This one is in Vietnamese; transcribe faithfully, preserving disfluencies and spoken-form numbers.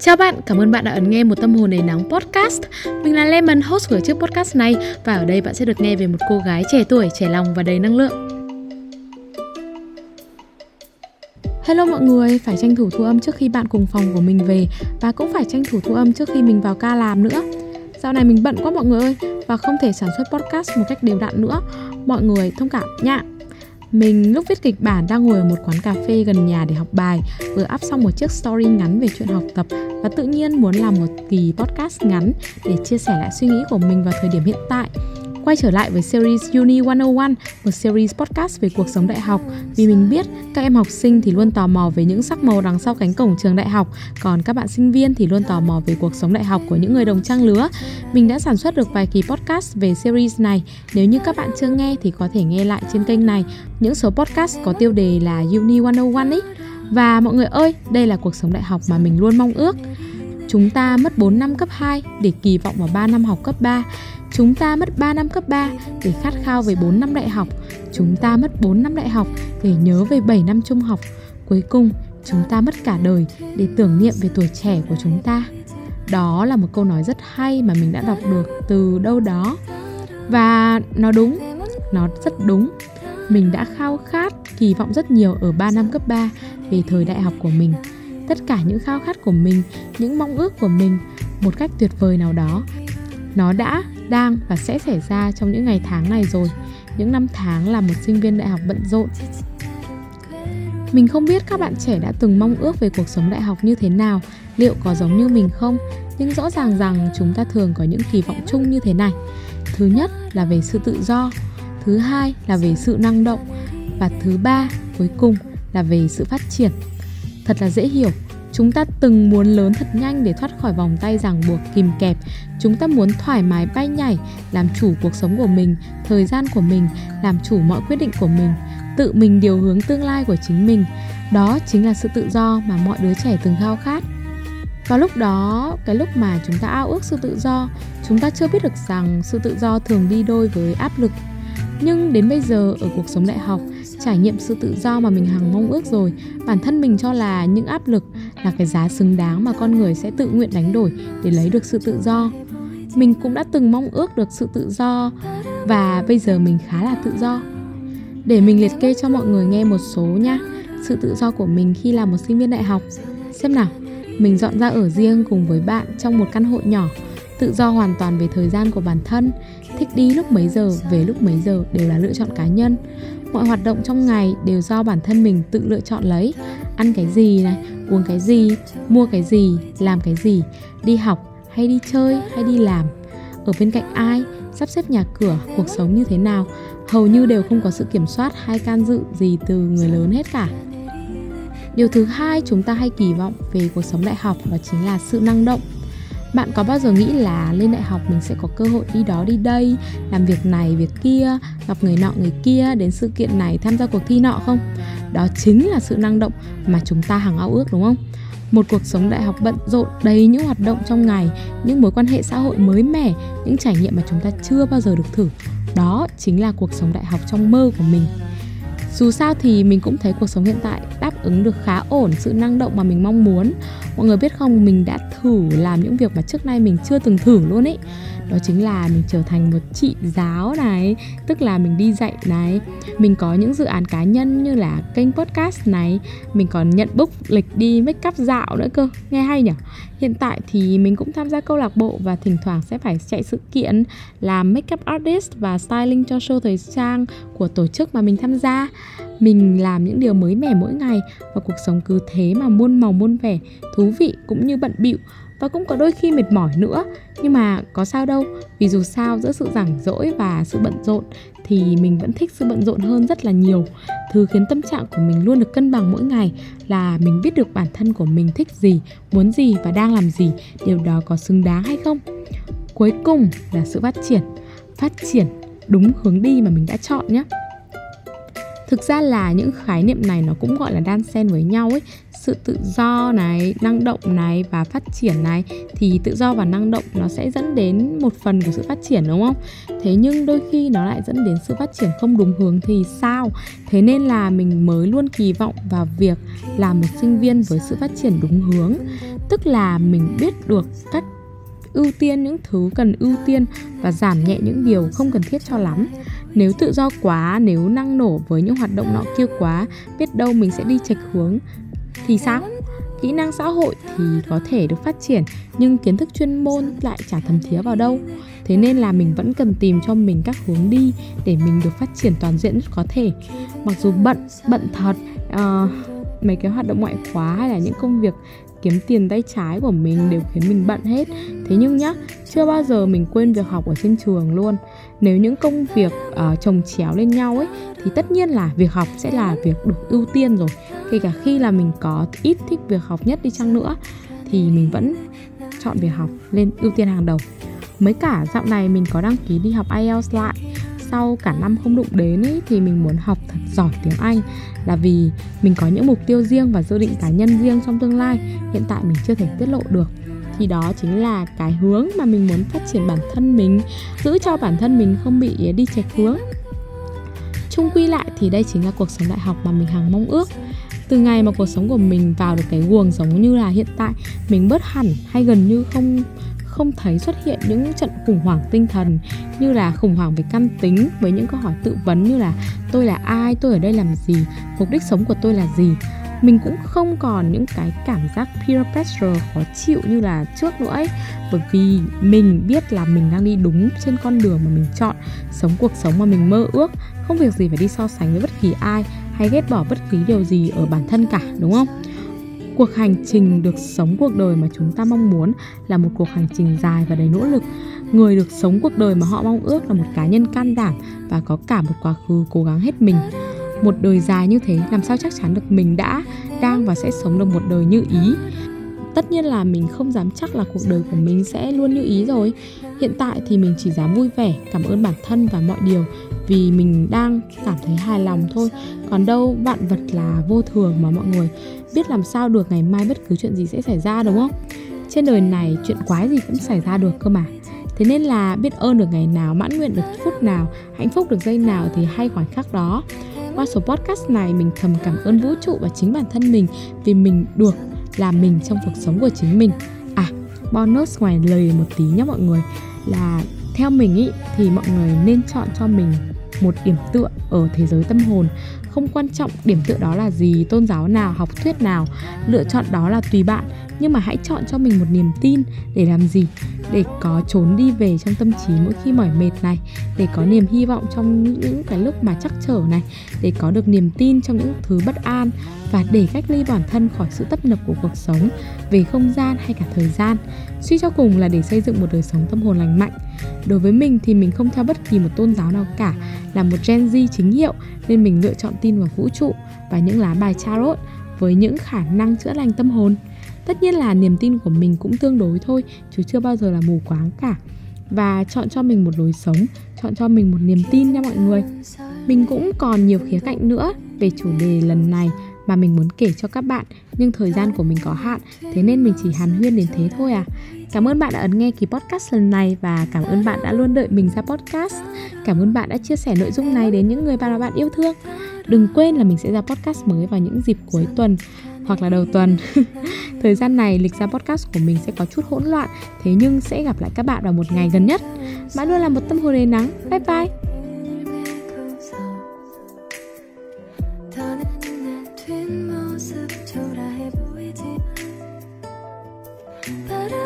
Chào bạn, cảm ơn bạn đã ấn nghe Một Tâm Hồn Đầy Nắng podcast. Mình là Lemon, host của chiếc podcast này. Và ở đây bạn sẽ được nghe về một cô gái trẻ tuổi, trẻ lòng và đầy năng lượng. Hello mọi người, phải tranh thủ thu âm trước khi bạn cùng phòng của mình về. Và cũng phải tranh thủ thu âm trước khi mình vào ca làm nữa. Dạo này mình bận quá mọi người ơi, và không thể sản xuất podcast một cách đều đặn nữa. Mọi người thông cảm nha. Mình lúc viết kịch bản đang ngồi ở một quán cà phê gần nhà để học bài, vừa up xong một chiếc story ngắn về chuyện học tập và tự nhiên muốn làm một kỳ podcast ngắn để chia sẻ lại suy nghĩ của mình vào thời điểm hiện tại. Quay trở lại với series Uni một không một, một series podcast về cuộc sống đại học, vì mình biết các em học sinh thì luôn tò mò về những sắc màu đằng sau cánh cổng trường đại học, còn các bạn sinh viên thì luôn tò mò về cuộc sống đại học của những người đồng trang lứa. Mình đã sản xuất được vài kỳ podcast về series này, nếu như các bạn chưa nghe thì có thể nghe lại trên kênh này, những số podcast có tiêu đề là Uni một không một ấy. Và mọi người ơi, đây là cuộc sống đại học mà mình luôn mong ước. Chúng ta mất bốn năm cấp hai để kỳ vọng vào ba năm học cấp ba. Chúng ta mất ba năm cấp ba để khát khao về bốn năm đại học. Chúng ta mất bốn năm đại học để nhớ về bảy năm trung học. Cuối cùng, chúng ta mất cả đời để tưởng niệm về tuổi trẻ của chúng ta. Đó là một câu nói rất hay mà mình đã đọc được từ đâu đó. Và nó đúng, nó rất đúng. Mình đã khao khát, kỳ vọng rất nhiều ở ba năm cấp ba về thời đại học của mình. Tất cả những khao khát của mình, những mong ước của mình, một cách tuyệt vời nào đó, nó đã, đang và sẽ xảy ra trong những ngày tháng này rồi. Những năm tháng là một sinh viên đại học bận rộn. Mình không biết các bạn trẻ đã từng mong ước về cuộc sống đại học như thế nào, liệu có giống như mình không? Nhưng rõ ràng rằng chúng ta thường có những kỳ vọng chung như thế này. Thứ nhất là về sự tự do, thứ hai là về sự năng động, và thứ ba, cuối cùng, là về sự phát triển. Thật là dễ hiểu, chúng ta từng muốn lớn thật nhanh để thoát khỏi vòng tay ràng buộc kìm kẹp. Chúng ta muốn thoải mái bay nhảy, làm chủ cuộc sống của mình, thời gian của mình, làm chủ mọi quyết định của mình, tự mình điều hướng tương lai của chính mình. Đó chính là sự tự do mà mọi đứa trẻ từng khao khát. Và lúc đó, cái lúc mà chúng ta ao ước sự tự do, chúng ta chưa biết được rằng sự tự do thường đi đôi với áp lực. Nhưng đến bây giờ ở cuộc sống đại học, trải nghiệm sự tự do mà mình hằng mong ước rồi, bản thân mình cho là những áp lực là cái giá xứng đáng mà con người sẽ tự nguyện đánh đổi để lấy được sự tự do. Mình cũng đã từng mong ước được sự tự do và bây giờ mình khá là tự do. Để mình liệt kê cho mọi người nghe một số nha. Sự tự do của mình khi là một sinh viên đại học. Xem nào, mình dọn ra ở riêng cùng với bạn trong một căn hộ nhỏ. Tự do hoàn toàn về thời gian của bản thân. Thích đi lúc mấy giờ, về lúc mấy giờ đều là lựa chọn cá nhân. Mọi hoạt động trong ngày đều do bản thân mình tự lựa chọn lấy. Ăn cái gì này, uống cái gì, mua cái gì, làm cái gì, đi học hay đi chơi hay đi làm, ở bên cạnh ai, sắp xếp nhà cửa, cuộc sống như thế nào, hầu như đều không có sự kiểm soát hay can dự gì từ người lớn hết cả. Điều thứ hai chúng ta hay kỳ vọng về cuộc sống đại học đó chính là sự năng động. Bạn có bao giờ nghĩ là lên đại học mình sẽ có cơ hội đi đó đi đây, làm việc này việc kia, gặp người nọ người kia, đến sự kiện này, tham gia cuộc thi nọ không? Đó chính là sự năng động mà chúng ta hằng ao ước đúng không? Một cuộc sống đại học bận rộn đầy những hoạt động trong ngày, những mối quan hệ xã hội mới mẻ, những trải nghiệm mà chúng ta chưa bao giờ được thử. Đó chính là cuộc sống đại học trong mơ của mình. Dù sao thì mình cũng thấy cuộc sống hiện tại đáp ứng được khá ổn sự năng động mà mình mong muốn. Mọi người biết không, mình đã thử làm những việc mà trước nay mình chưa từng thử luôn ấy. Đó chính là mình trở thành một chị giáo này, tức là mình đi dạy này. Mình có những dự án cá nhân như là kênh podcast này. Mình còn nhận book lịch đi make up dạo nữa cơ, nghe hay nhỉ? Hiện tại thì mình cũng tham gia câu lạc bộ và thỉnh thoảng sẽ phải chạy sự kiện, làm make up artist và styling cho show thời trang của tổ chức mà mình tham gia. Mình làm những điều mới mẻ mỗi ngày và cuộc sống cứ thế mà muôn màu muôn vẻ, thú vị cũng như bận bịu. Và cũng có đôi khi mệt mỏi nữa. Nhưng mà có sao đâu, vì dù sao giữa sự rảnh rỗi và sự bận rộn thì mình vẫn thích sự bận rộn hơn rất là nhiều. Thứ khiến tâm trạng của mình luôn được cân bằng mỗi ngày là mình biết được bản thân của mình thích gì, muốn gì và đang làm gì, điều đó có xứng đáng hay không. Cuối cùng là sự phát triển. Phát triển đúng hướng đi mà mình đã chọn nhé. Thực ra là những khái niệm này nó cũng gọi là đan xen với nhau ấy. sự tự do này, năng động này và phát triển này, thì tự do và năng động nó sẽ dẫn đến một phần của sự phát triển, đúng không? Thế nhưng đôi khi nó lại dẫn đến sự phát triển không đúng hướng thì sao? Thế nên là mình mới luôn kỳ vọng vào việc là một sinh viên với sự phát triển đúng hướng, tức là mình biết được cách ưu tiên những thứ cần ưu tiên và giảm nhẹ những điều không cần thiết cho lắm. Nếu tự do quá, nếu năng nổ với những hoạt động nọ kia quá, biết đâu mình sẽ đi chệch hướng thì sao? Kỹ năng xã hội thì có thể được phát triển, nhưng kiến thức chuyên môn lại chả thấm thía vào đâu. Thế nên là mình vẫn cần tìm cho mình các hướng đi để mình được phát triển toàn diện nhất có thể. Mặc dù bận, bận thật, uh, mấy cái hoạt động ngoại khóa hay là những công việc kiếm tiền tay trái của mình đều khiến mình bận hết. Thế nhưng nhá, chưa bao giờ mình quên việc học ở trên trường luôn. Nếu những công việc uh, chồng chéo lên nhau ấy, thì tất nhiên là việc học sẽ là việc được ưu tiên rồi. Kể cả khi là mình có ít thích việc học nhất đi chăng nữa, thì mình vẫn chọn việc học lên ưu tiên hàng đầu. Mới cả dạo này mình có đăng ký đi học ai eo lại. Sau cả năm không đụng đến ý, thì mình muốn học thật giỏi tiếng Anh, là vì mình có những mục tiêu riêng và dự định cá nhân riêng trong tương lai hiện tại mình chưa thể tiết lộ được. Thì đó chính là cái hướng mà mình muốn phát triển bản thân mình, giữ cho bản thân mình không bị đi chệch hướng. Chung quy lại thì đây chính là cuộc sống đại học mà mình hằng mong ước. Từ ngày mà cuộc sống của mình vào được cái guồng giống như là hiện tại, mình bớt hẳn hay gần như không không thấy xuất hiện những trận khủng hoảng tinh thần như là khủng hoảng về căn tính, với những câu hỏi tự vấn như là tôi là ai, tôi ở đây làm gì, mục đích sống của tôi là gì. Mình cũng không còn những cái cảm giác peer pressure khó chịu như là trước nữa ấy, bởi vì mình biết là mình đang đi đúng trên con đường mà mình chọn, sống cuộc sống mà mình mơ ước, không việc gì phải đi so sánh với bất kỳ ai hay ghét bỏ bất cứ điều gì ở bản thân cả, đúng không? Cuộc hành trình được sống cuộc đời mà chúng ta mong muốn là một cuộc hành trình dài và đầy nỗ lực. Người được sống cuộc đời mà họ mong ước là một cá nhân can đảm và có cả một quá khứ cố gắng hết mình. Một đời dài như thế làm sao chắc chắn được mình đã, đang và sẽ sống được một đời như ý. Tất nhiên là mình không dám chắc là cuộc đời của mình sẽ luôn như ý rồi. Hiện tại thì mình chỉ dám vui vẻ, cảm ơn bản thân và mọi điều vì mình đang cảm thấy hài lòng thôi. Còn đâu vạn vật là vô thường mà mọi người, biết làm sao được ngày mai bất cứ chuyện gì sẽ xảy ra, đúng không? Trên đời này chuyện quái gì cũng xảy ra được cơ mà. Thế nên là biết ơn được ngày nào, mãn nguyện được phút nào, hạnh phúc được giây nào thì hay khoảnh khắc đó. Qua số podcast này mình thầm cảm ơn vũ trụ và chính bản thân mình vì mình được là mình trong cuộc sống của chính mình. À, bonus ngoài lời một tí nhé mọi người, là theo mình ý, thì mọi người nên chọn cho mình một điểm tựa ở thế giới tâm hồn. Không quan trọng điểm tựa đó là gì, tôn giáo nào, học thuyết nào, lựa chọn đó là tùy bạn. Nhưng mà hãy chọn cho mình một niềm tin. Để làm gì? Để có trốn đi về trong tâm trí mỗi khi mỏi mệt này, để có niềm hy vọng trong những cái lúc mà trắc trở này, để có được niềm tin trong những thứ bất an, và để cách ly bản thân khỏi sự tấp nập của cuộc sống về không gian hay cả thời gian, suy cho cùng là để xây dựng một đời sống tâm hồn lành mạnh. Đối với mình thì mình không theo bất kỳ một tôn giáo nào cả, là một Gen Z chính hiệu nên mình lựa chọn tin vào vũ trụ và những lá bài tarot với những khả năng chữa lành tâm hồn. Tất nhiên là niềm tin của mình cũng tương đối thôi, chứ chưa bao giờ là mù quáng cả. Và chọn cho mình một lối sống, chọn cho mình một niềm tin nha mọi người. Mình cũng còn nhiều khía cạnh nữa về chủ đề lần này mà mình muốn kể cho các bạn, nhưng thời gian của mình có hạn, thế nên mình chỉ hàn huyên đến thế thôi à. Cảm ơn bạn đã ấn nghe kỳ podcast lần này và cảm ơn bạn đã luôn đợi mình ra podcast. Cảm ơn bạn đã chia sẻ nội dung này đến những người bạn mà bạn yêu thương. Đừng quên là mình sẽ ra podcast mới vào những dịp cuối tuần hoặc là đầu tuần. Thời gian này lịch ra podcast của mình sẽ có chút hỗn loạn, thế nhưng sẽ gặp lại các bạn vào một ngày gần nhất. Mãi luôn là một tâm hồn đầy nắng. Bye bye! But I